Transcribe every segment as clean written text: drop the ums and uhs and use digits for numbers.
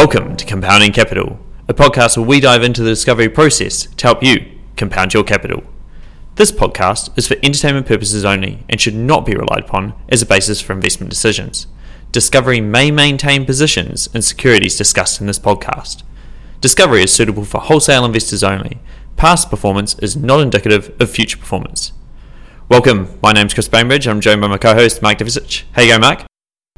Welcome to Compounding Capital, a podcast where we dive into the discovery process to help you compound your capital. This podcast is for entertainment purposes only and should not be relied upon as a basis for investment decisions. Discovery may maintain positions in securities discussed in this podcast. Discovery is suitable for wholesale investors only. Past performance is not indicative of future performance. Welcome, my name's Chris Bainbridge. I'm joined by my co-host Mark Devisich. How you going, Mark?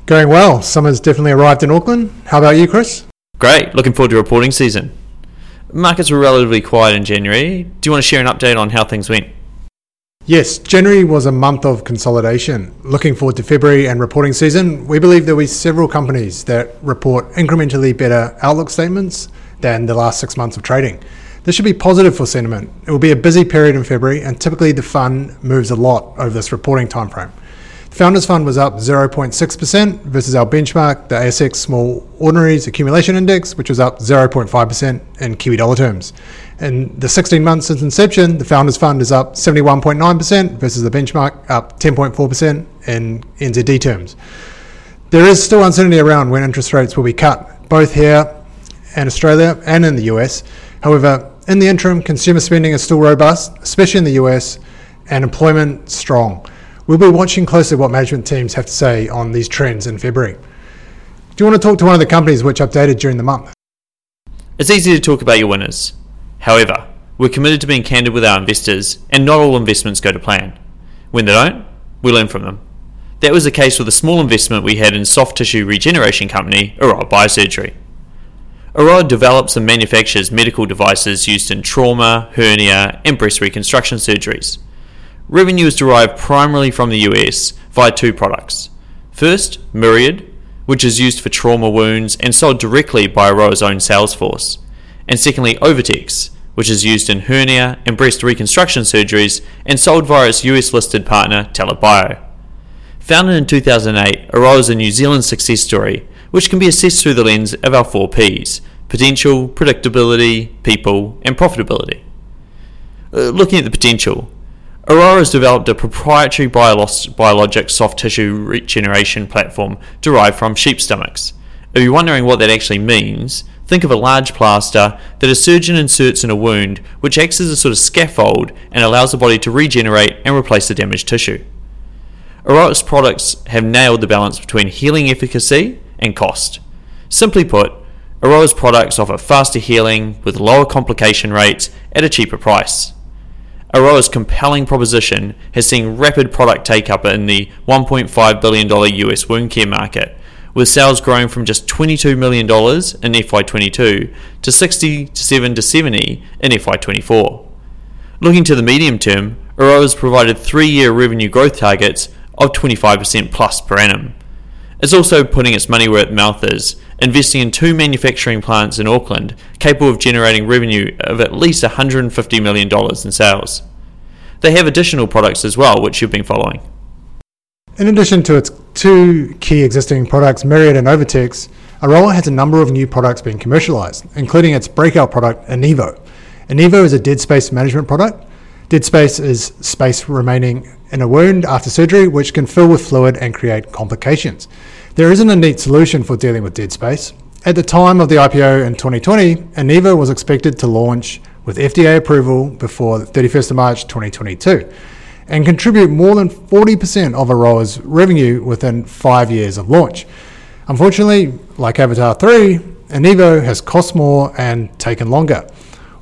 Going well. Summer's definitely arrived in Auckland. How about you, Chris? Great. Looking forward to reporting season. Markets were relatively quiet in January. Do you want to share an update on how things went? Yes, January was a month of consolidation. Looking forward to February and reporting season, we believe there will be several companies that report incrementally better outlook statements than the last 6 months of trading. This should be positive for sentiment. It will be a busy period in February, and typically the fund moves a lot over this reporting timeframe. The Founders Fund was up 0.6% versus our benchmark, the ASX Small Ordinaries Accumulation Index, which was up 0.5% in Kiwi dollar terms. In the 16 months since inception, the Founders Fund is up 71.9% versus the benchmark, up 10.4% in NZD terms. There is still uncertainty around when interest rates will be cut, both here in Australia and in the US. However, in the interim, consumer spending is still robust, especially in the US, and employment strong. We'll be watching closely what management teams have to say on these trends in February. Do you want to talk to one of the companies which updated during the month? It's easy to talk about your winners. However, we're committed to being candid with our investors, and not all investments go to plan. When they don't, we learn from them. That was the case with a small investment we had in soft tissue regeneration company, Aroa Biosurgery. Aroa develops and manufactures medical devices used in trauma, hernia, and breast reconstruction surgeries. Revenue is derived primarily from the US via two products. First, Myriad, which is used for trauma wounds and sold directly by Aroa's own sales force. And secondly, Overtex, which is used in hernia and breast reconstruction surgeries and sold via its US-listed partner, TELA Bio. Founded in 2008, Aroa is a New Zealand success story, which can be assessed through the lens of our four Ps: potential, predictability, people, and profitability. Looking at the potential, Aroa has developed a proprietary biologic soft tissue regeneration platform derived from sheep stomachs. If you're wondering what that actually means, think of a large plaster that a surgeon inserts in a wound, which acts as a sort of scaffold and allows the body to regenerate and replace the damaged tissue. Aroa's products have nailed the balance between healing efficacy and cost. Simply put, Aroa's products offer faster healing with lower complication rates at a cheaper price. Aroa's compelling proposition has seen rapid product take-up in the $1.5 billion US wound care market, with sales growing from just $22 million in FY22 to 67 to 70 in FY24. Looking to the medium term, Aroa has provided 3-year revenue growth targets of 25% plus per annum. It's also putting its money where its mouth is, investing in 2 manufacturing plants in Auckland capable of generating revenue of at least $150 million in sales. They have additional products as well, which you've been following. In addition to its 2 key existing products, Myriad and Overtex, Aroa has a number of new products being commercialised, including its breakout product, Aneva. Aneva is a dead space management product. Dead space is space remaining in a wound after surgery, which can fill with fluid and create complications. There isn't a neat solution for dealing with dead space. At the time of the IPO in 2020, Aneva was expected to launch with FDA approval before the 31st of March 2022 and contribute more than 40% of Aroa's revenue within 5 years of launch. Unfortunately, like Avatar 3, Aneva has cost more and taken longer.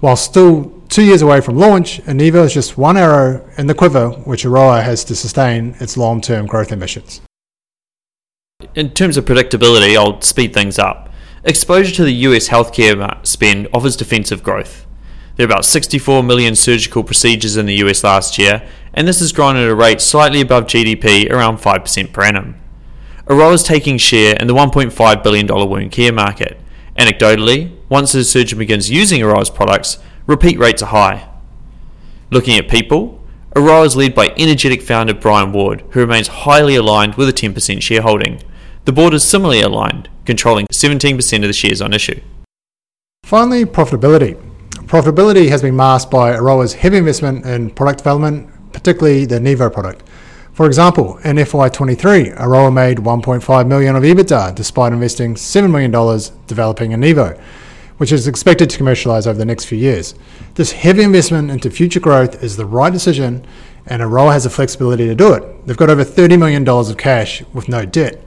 While still 2 years away from launch, Aneva is just one arrow in the quiver which Aroa has to sustain its long-term growth ambitions. In terms of predictability, I'll speed things up. Exposure to the US healthcare spend offers defensive growth. There were about 64 million surgical procedures in the US last year, and this has grown at a rate slightly above GDP, around 5% per annum. Aroa is taking share in the $1.5 billion wound care market. Anecdotally, once a surgeon begins using Aroa's products, repeat rates are high. Looking at people, Aroa is led by energetic founder Brian Ward, who remains highly aligned with a 10% shareholding. The board is similarly aligned, controlling 17% of the shares on issue. Finally, profitability. Profitability has been masked by Aroa's heavy investment in product development, particularly the Nevo product. For example, in FY23, Aroa made $1.5 million of EBITDA despite investing $7 million developing Aneva, which is expected to commercialise over the next few years. This heavy investment into future growth is the right decision, and Aroa has the flexibility to do it. They've got over $30 million of cash with no debt.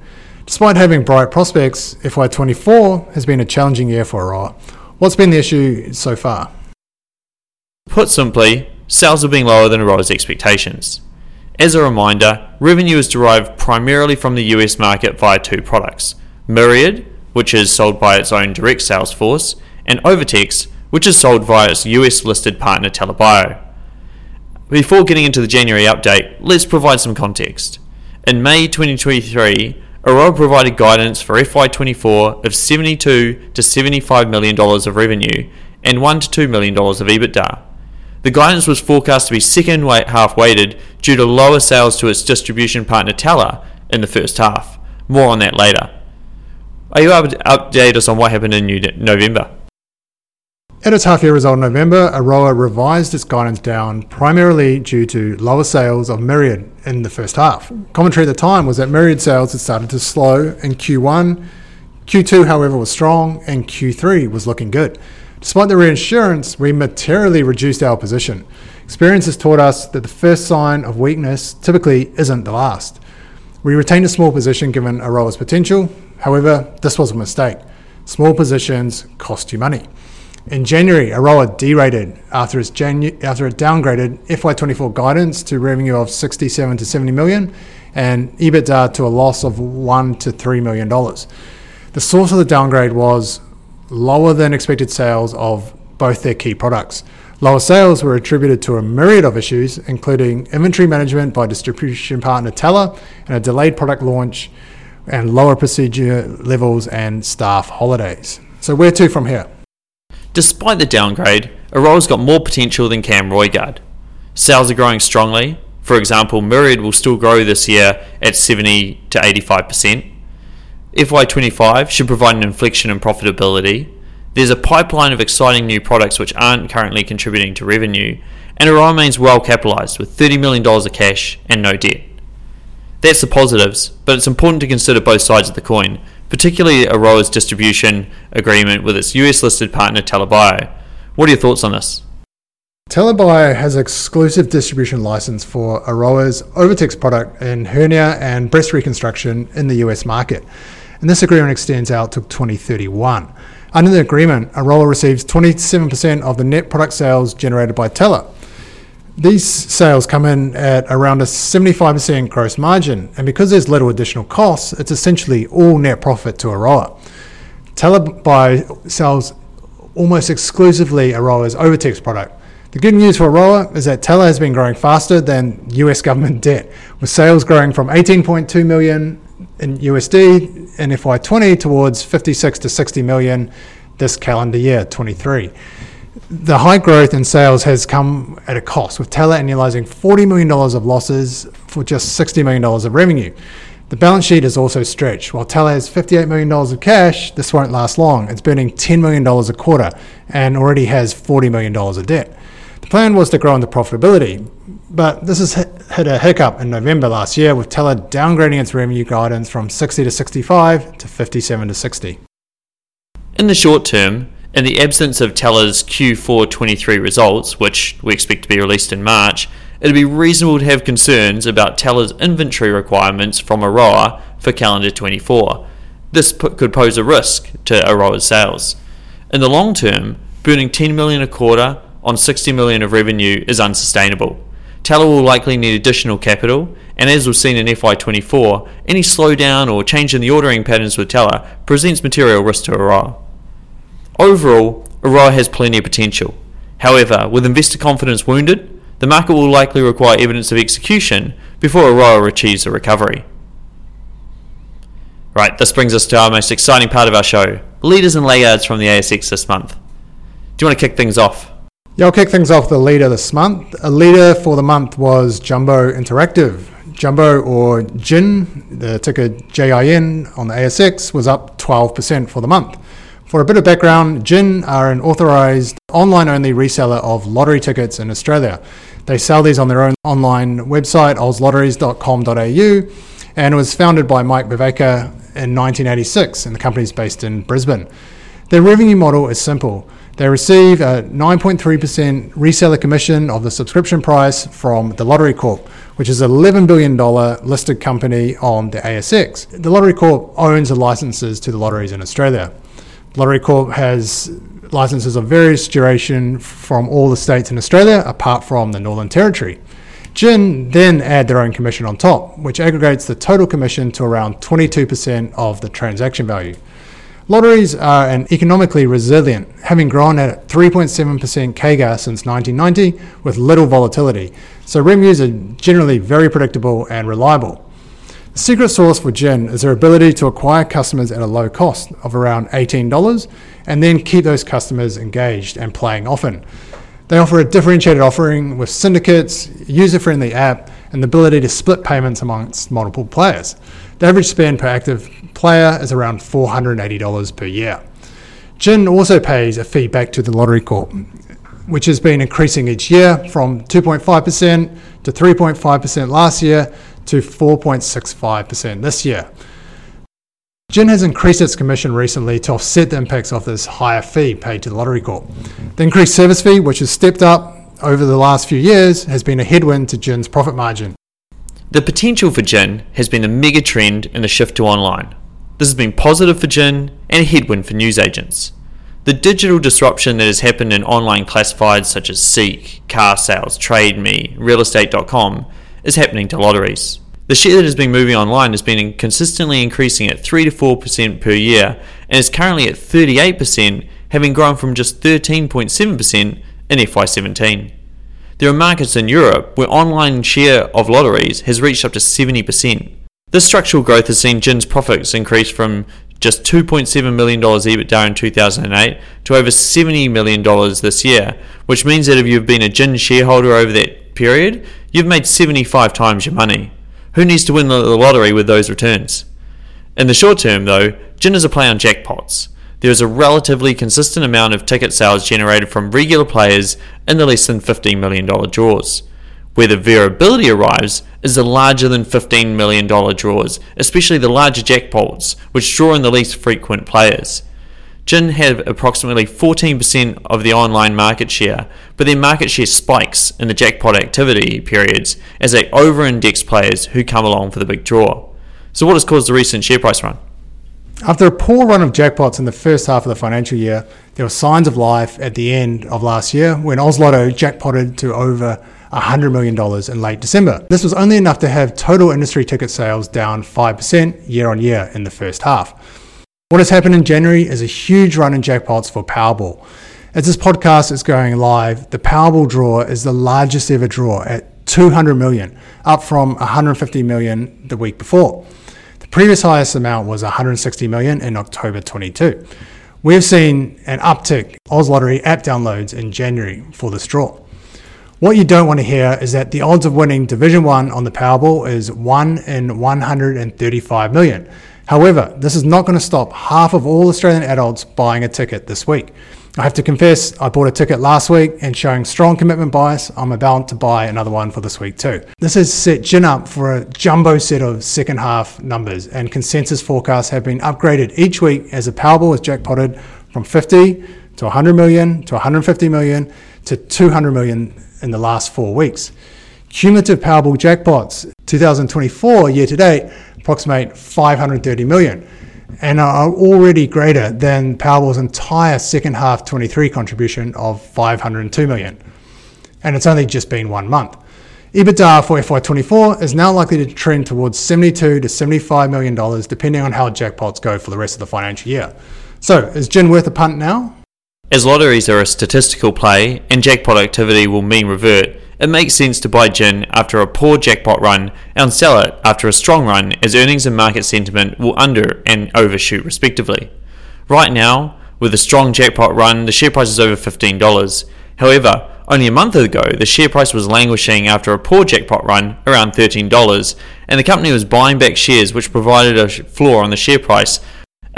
Despite having bright prospects, FY24 has been a challenging year for Aroa. What's been the issue so far? Put simply, sales have been lower than Aroa's expectations. As a reminder, revenue is derived primarily from the US market via two products, Myriad, which is sold by its own direct sales force, and Overtex, which is sold via its US-listed partner TELA Bio. Before getting into the January update, let's provide some context. In May 2023, Aroa provided guidance for FY24 of $72 to $75 million of revenue and $1 to $2 million of EBITDA. The guidance was forecast to be second half weighted due to lower sales to its distribution partner TELA in the first half. More on that later. Are you able to update us on what happened in November? At its half-year result in November, Aroa revised its guidance down primarily due to lower sales of Myriad in the first half. Commentary at the time was that Myriad sales had started to slow in Q1, Q2 however was strong, and Q3 was looking good. Despite the reassurance, we materially reduced our position. Experience has taught us that the first sign of weakness typically isn't the last. We retained a small position given Aroa's potential. However, this was a mistake. Small positions cost you money. In January, Aroa derated after it downgraded FY24 guidance to revenue of $67 to $70 million and EBITDA to a loss of $1 to $3 million. The source of the downgrade was lower than expected sales of both their key products. Lower sales were attributed to a myriad of issues, including inventory management by distribution partner TELA and a delayed product launch and lower procedure levels and staff holidays. So where to from here? Despite the downgrade, Aroa's got more potential than Cam Roygaard. Sales are growing strongly. For example, Myriad will still grow this year at 70 to 85%. FY25 should provide an inflection in profitability. There's a pipeline of exciting new products which aren't currently contributing to revenue, and Aroa remains well capitalised with $30 million of cash and no debt. That's the positives, but it's important to consider both sides of the coin, particularly Aroa's distribution agreement with its US-listed partner TELA Bio. What are your thoughts on this? TELA Bio has exclusive distribution license for Aroa's Overtex product in hernia and breast reconstruction in the US market, and this agreement extends out to 2031. Under the agreement, Aroa receives 27% of the net product sales generated by TELA. These sales come in at around a 75% gross margin, and because there's little additional costs, it's essentially all net profit to Aroa. TELA Bio sells almost exclusively Aroa's Overtex product. The good news for Aroa is that TELA has been growing faster than US government debt, with sales growing from 18.2 million in USD in FY20 towards 56 to 60 million this calendar year, 23. The high growth in sales has come at a cost, with TELA annualizing $40 million of losses for just $60 million of revenue. The balance sheet is also stretched. While TELA has $58 million of cash, this won't last long. It's burning $10 million a quarter and already has $40 million of debt. The plan was to grow into profitability, but this has hit a hiccup in November last year, with TELA downgrading its revenue guidance from 60 to 65 to 57 to 60. In the short term, in the absence of TELA's Q4 23 results, which we expect to be released in March, it would be reasonable to have concerns about TELA's inventory requirements from Aroa for calendar 24. This could pose a risk to Aroa's sales. In the long term, burning $10 million a quarter on $60 million of revenue is unsustainable. TELA will likely need additional capital, and as we've seen in FY24, any slowdown or change in the ordering patterns with TELA presents material risk to Aroa. Overall, Aroa has plenty of potential. However, with investor confidence wounded, the market will likely require evidence of execution before Aroa achieves a recovery. Right, this brings us to our most exciting part of our show, leaders and laggards from the ASX this month. Do you want to kick things off? Yeah, I'll kick things off the leader this month. A leader for the month was Jumbo Interactive. Jumbo, or JIN, the ticker JIN on the ASX, was up 12% for the month. For a bit of background, JIN are an authorised online-only reseller of lottery tickets in Australia. They sell these on their own online website, ozlotteries.com.au, and it was founded by Mike Veverka in 1986, and the company is based in Brisbane. Their revenue model is simple. They receive a 9.3% reseller commission of the subscription price from the Lottery Corp, which is an $11 billion listed company on the ASX. The Lottery Corp owns the licenses to the lotteries in Australia. Lottery Corp has licenses of various duration from all the states in Australia, apart from the Northern Territory. JIN then add their own commission on top, which aggregates the total commission to around 22% of the transaction value. Lotteries are an economically resilient, having grown at 3.7% CAGR since 1990 with little volatility, so revenues are generally very predictable and reliable. The secret sauce for JIN is their ability to acquire customers at a low cost of around $18 and then keep those customers engaged and playing often. They offer a differentiated offering with syndicates, user-friendly app, and the ability to split payments amongst multiple players. The average spend per active player is around $480 per year. JIN also pays a fee back to the Lottery Corp, which has been increasing each year from 2.5% to 3.5% last year to 4.65% this year. JIN has increased its commission recently to offset the impacts of this higher fee paid to the Lottery Corp. The increased service fee, which has stepped up over the last few years, has been a headwind to JIN's profit margin. The potential for JIN has been a mega trend in the shift to online. This has been positive for JIN and a headwind for newsagents. The digital disruption that has happened in online classifieds such as Seek, Car Sales, TradeMe, RealEstate.com is happening to lotteries. The share that has been moving online has been consistently increasing at 3 to 4% per year and is currently at 38%, having grown from just 13.7% in FY17. There are markets in Europe where online share of lotteries has reached up to 70%. This structural growth has seen JIN's profits increase from just $2.7 million EBITDA in 2008 to over $70 million this year, which means that if you've been a JIN shareholder over that period, you've made 75 times your money. Who needs to win the lottery with those returns? In the short term though, JIN is a play on jackpots. There is a relatively consistent amount of ticket sales generated from regular players in the less than $15 million draws. Where the variability arrives is the larger than $15 million draws, especially the larger jackpots, which draw in the least frequent players. JIN have approximately 14% of the online market share, but their market share spikes in the jackpot activity periods as they over-index players who come along for the big draw. So what has caused the recent share price run? After a poor run of jackpots in the first half of the financial year, there were signs of life at the end of last year when Oz Lotto jackpotted to over $100 million in late December. This was only enough to have total industry ticket sales down 5% year on year in the first half. What has happened in January is a huge run in jackpots for Powerball. As this podcast is going live, the Powerball draw is the largest ever draw at 200 million, up from 150 million the week before. The previous highest amount was 160 million in October 22. We have seen an uptick in Oz Lottery app downloads in January for this draw. What you don't want to hear is that the odds of winning Division 1 on the Powerball is 1 in 135 million. However, this is not going to stop half of all Australian adults buying a ticket this week. I have to confess, I bought a ticket last week and showing strong commitment bias, I'm about to buy another one for this week too. This has set JIN up for a jumbo set of second half numbers, and consensus forecasts have been upgraded each week as the Powerball is jackpotted from 50 to 100 million to 150 million to 200 million in the last 4 weeks. Cumulative Powerball jackpots 2024 year to date approximate 530 million and are already greater than Powerball's entire second half 23 contribution of 502 million. And it's only just been 1 month. EBITDA for FY24 is now likely to trend towards $72 to $75 million depending on how jackpots go for the rest of the financial year. So is JIN worth a punt now? As lotteries are a statistical play and jackpot activity will mean revert, it makes sense to buy JIN after a poor jackpot run and sell it after a strong run as earnings and market sentiment will under and overshoot respectively. Right now, with a strong jackpot run, the share price is over $15. However, only a month ago, the share price was languishing after a poor jackpot run around $13 and the company was buying back shares which provided a floor on the share price.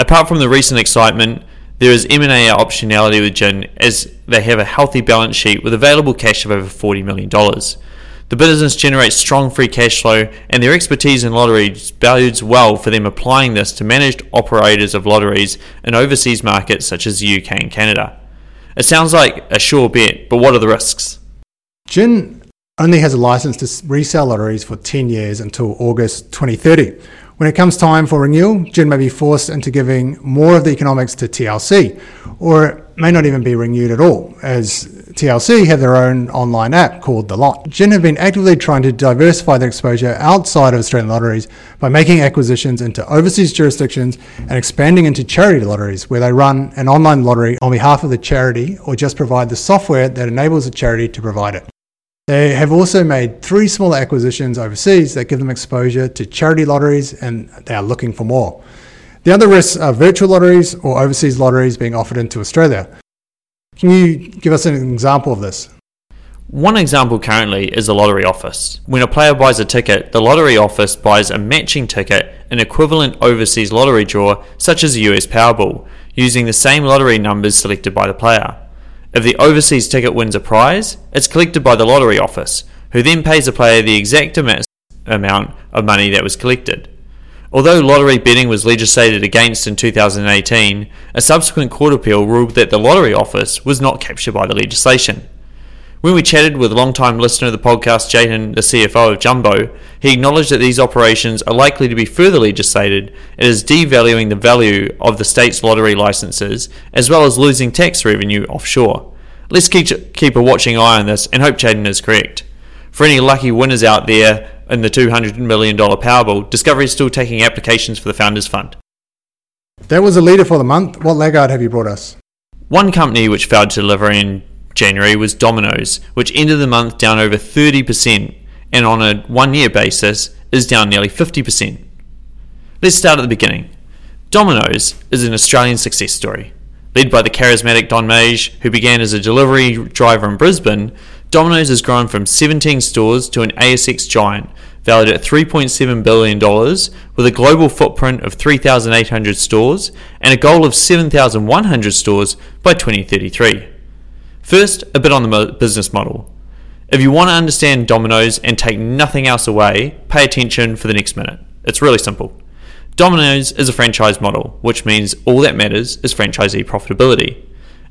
Apart from the recent excitement, there is M&A optionality with JIN as they have a healthy balance sheet with available cash of over $40 million. The business generates strong free cash flow, and their expertise in lotteries values well for them applying this to managed operators of lotteries in overseas markets such as the UK and Canada. It sounds like a sure bet, but what are the risks? JIN only has a license to resell lotteries for 10 years until August 2030. When it comes time for renewal, JIN may be forced into giving more of the economics to TLC, or it may not even be renewed at all, as TLC have their own online app called The Lot. JIN have been actively trying to diversify their exposure outside of Australian lotteries by making acquisitions into overseas jurisdictions and expanding into charity lotteries, where they run an online lottery on behalf of the charity or just provide the software that enables the charity to provide it. They have also made 3 small acquisitions overseas that give them exposure to charity lotteries, and they are looking for more. The other risks are virtual lotteries or overseas lotteries being offered into Australia. Can you give us an example of this? One example currently is the lottery office. When a player buys a ticket, the lottery office buys a matching ticket, an equivalent overseas lottery draw, such as the US Powerball, using the same lottery numbers selected by the player. If the overseas ticket wins a prize, it's collected by the lottery office, who then pays the player the exact amount of money that was collected. Although lottery betting was legislated against in 2018, a subsequent court appeal ruled that the lottery office was not captured by the legislation. When we chatted with longtime listener of the podcast Jayden, the CFO of Jumbo, he acknowledged that these operations are likely to be further legislated and is devaluing the value of the state's lottery licenses, as well as losing tax revenue offshore. Let's keep a watching eye on this and hope Jayden is correct. For any lucky winners out there in the $200 million Powerball, Discovery is still taking applications for the Founders Fund. That was a leader for the month. What laggard have you brought us? One company which failed to deliver in January was Domino's, which ended the month down over 30% and on a one-year basis is down nearly 50%. Let's start at the beginning. Domino's is an Australian success story. Led by the charismatic Don Meij, who began as a delivery driver in Brisbane, Domino's has grown from 17 stores to an ASX giant, valued at $3.7 billion, with a global footprint of 3,800 stores and a goal of 7,100 stores by 2033. First, a bit on the business model. If you want to understand Domino's and take nothing else away, pay attention for the next minute. It's really simple. Domino's is a franchise model, which means all that matters is franchisee profitability.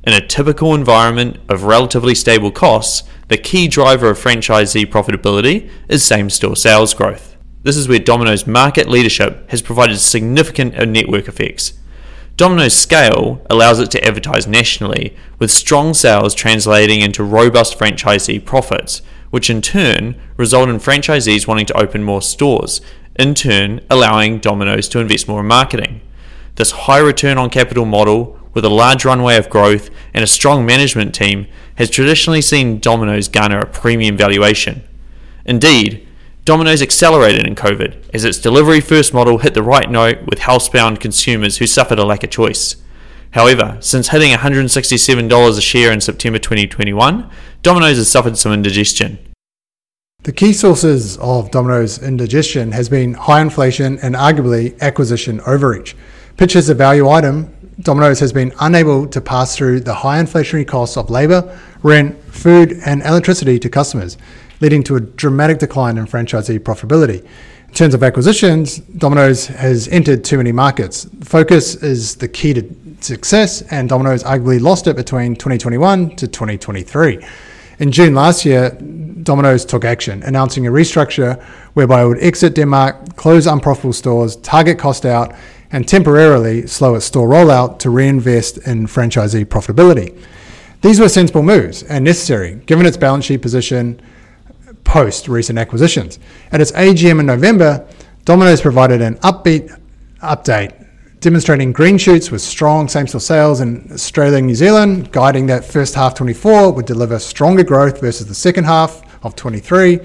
In a typical environment of relatively stable costs, the key driver of franchisee profitability is same-store sales growth. This is where Domino's market leadership has provided significant network effects. Domino's scale allows it to advertise nationally, with strong sales translating into robust franchisee profits, which in turn result in franchisees wanting to open more stores, in turn allowing Domino's to invest more in marketing. This high return on capital model, with a large runway of growth and a strong management team, has traditionally seen Domino's garner a premium valuation. Indeed, Domino's accelerated in COVID as its delivery-first model hit the right note with housebound consumers who suffered a lack of choice. However, since hitting $167 a share in September 2021, Domino's has suffered some indigestion. The key sources of Domino's indigestion has been high inflation and arguably acquisition overreach. Pitched as a value item, Domino's has been unable to pass through the high inflationary costs of labour, rent, food and electricity to customers, leading to a dramatic decline in franchisee profitability. In terms of acquisitions, Domino's has entered too many markets. Focus is the key to success, and Domino's arguably lost it between 2021 to 2023. In June last year, Domino's took action, announcing a restructure whereby it would exit Denmark, close unprofitable stores, target cost out, and temporarily slow its store rollout to reinvest in franchisee profitability. These were sensible moves and necessary, given its balance sheet position post recent acquisitions. At its AGM in November, Domino's provided an upbeat update demonstrating green shoots with strong same-store sales in Australia and New Zealand, guiding that first half 24 would deliver stronger growth versus the second half of 23,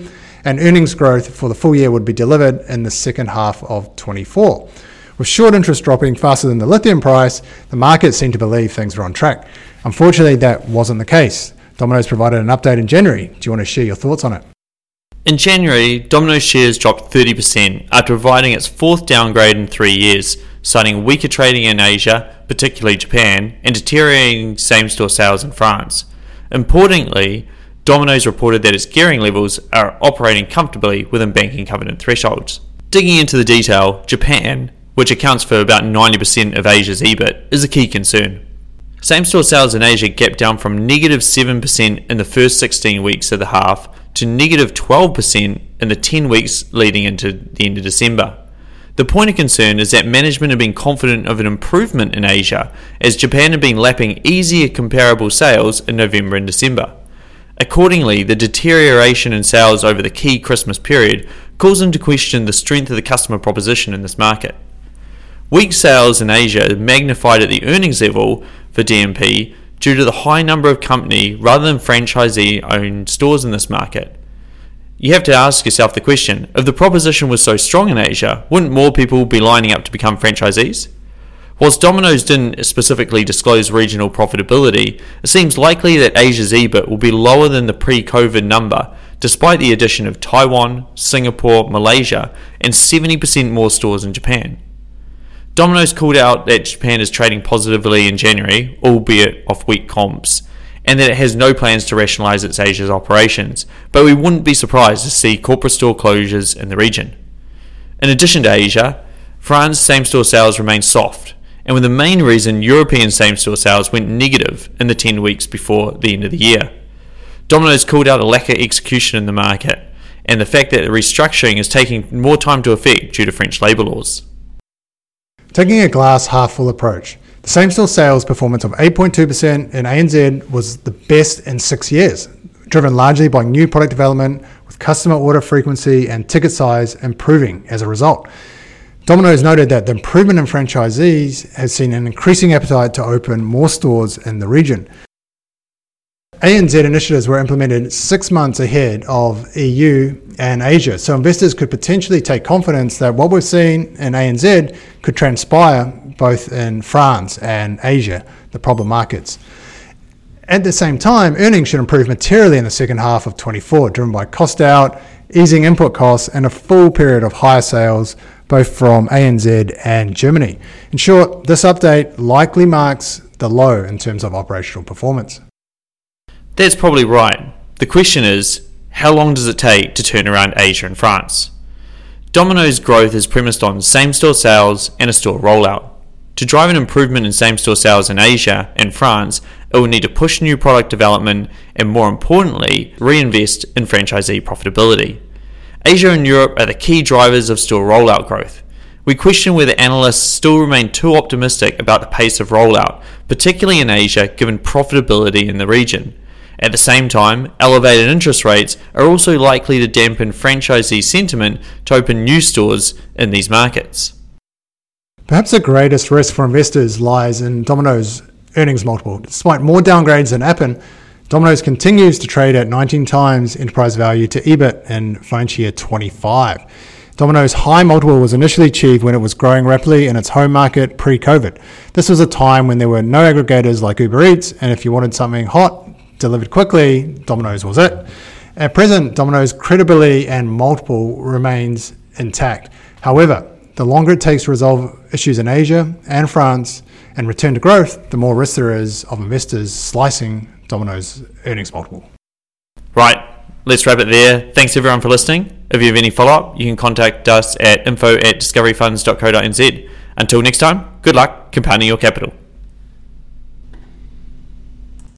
and earnings growth for the full year would be delivered in the second half of 24. With short interest dropping faster than the lithium price, the market seemed to believe things were on track. Unfortunately, that wasn't the case. Domino's provided an update in January. Do you want to share your thoughts on it? In January, Domino's shares dropped 30% after providing its fourth downgrade in 3 years, citing weaker trading in Asia, particularly Japan, and deteriorating same-store sales in France. Importantly, Domino's reported that its gearing levels are operating comfortably within banking covenant thresholds. Digging into the detail, Japan, which accounts for about 90% of Asia's EBIT, is a key concern. Same-store sales in Asia gapped down from negative 7% in the first 16 weeks of the half to negative 12% in the 10 weeks leading into the end of December. The point of concern is that management have been confident of an improvement in Asia, as Japan had been lapping easier comparable sales in November and December. Accordingly, the deterioration in sales over the key Christmas period calls into question the strength of the customer proposition in this market. Weak sales in Asia magnified at the earnings level for DMP due to the high number of company rather than franchisee-owned stores in this market. You have to ask yourself the question, if the proposition was so strong in Asia, wouldn't more people be lining up to become franchisees? Whilst Domino's didn't specifically disclose regional profitability, it seems likely that Asia's EBIT will be lower than the pre-COVID number, despite the addition of Taiwan, Singapore, Malaysia, and 70% more stores in Japan. Domino's called out that Japan is trading positively in January, albeit off weak comps, and that it has no plans to rationalise its Asia's operations, but we wouldn't be surprised to see corporate store closures in the region. In addition to Asia, France's same-store sales remain soft, and were the main reason European same-store sales went negative in the 10 weeks before the end of the year. Domino's called out a lack of execution in the market, and the fact that the restructuring is taking more time to effect due to French labour laws. Taking a glass half full approach, the same-store sales performance of 8.2% in ANZ was the best in 6 years, driven largely by new product development, with customer order frequency and ticket size improving as a result. Domino's noted that the improvement in franchisees has seen an increasing appetite to open more stores in the region. ANZ initiatives were implemented 6 months ahead of EU and Asia, so investors could potentially take confidence that what we've seen in ANZ could transpire both in France and Asia, the problem markets. At the same time, earnings should improve materially in the second half of 24, driven by cost out, easing input costs, and a full period of higher sales, both from ANZ and Germany. In short, this update likely marks the low in terms of operational performance. That's probably right. The question is, how long does it take to turn around Asia and France? Domino's growth is premised on same-store sales and a store rollout. To drive an improvement in same-store sales in Asia and France, it will need to push new product development and, more importantly, reinvest in franchisee profitability. Asia and Europe are the key drivers of store rollout growth. We question whether analysts still remain too optimistic about the pace of rollout, particularly in Asia, given profitability in the region. At the same time, elevated interest rates are also likely to dampen franchisee sentiment to open new stores in these markets. Perhaps the greatest risk for investors lies in Domino's earnings multiple. Despite more downgrades than Appen, Domino's continues to trade at 19 times enterprise value to EBIT in financial year 25. Domino's high multiple was initially achieved when it was growing rapidly in its home market pre-COVID. This was a time when there were no aggregators like Uber Eats, and if you wanted something hot, delivered quickly, Domino's was it. At present, Domino's credibility and multiple remains intact. However, the longer it takes to resolve issues in Asia and France and return to growth, the more risk there is of investors slicing Domino's earnings multiple. Right, let's wrap it there. Thanks everyone for listening. If you have any follow-up, you can contact us at info@discoveryfunds.co.nz. Until next time, good luck compounding your capital.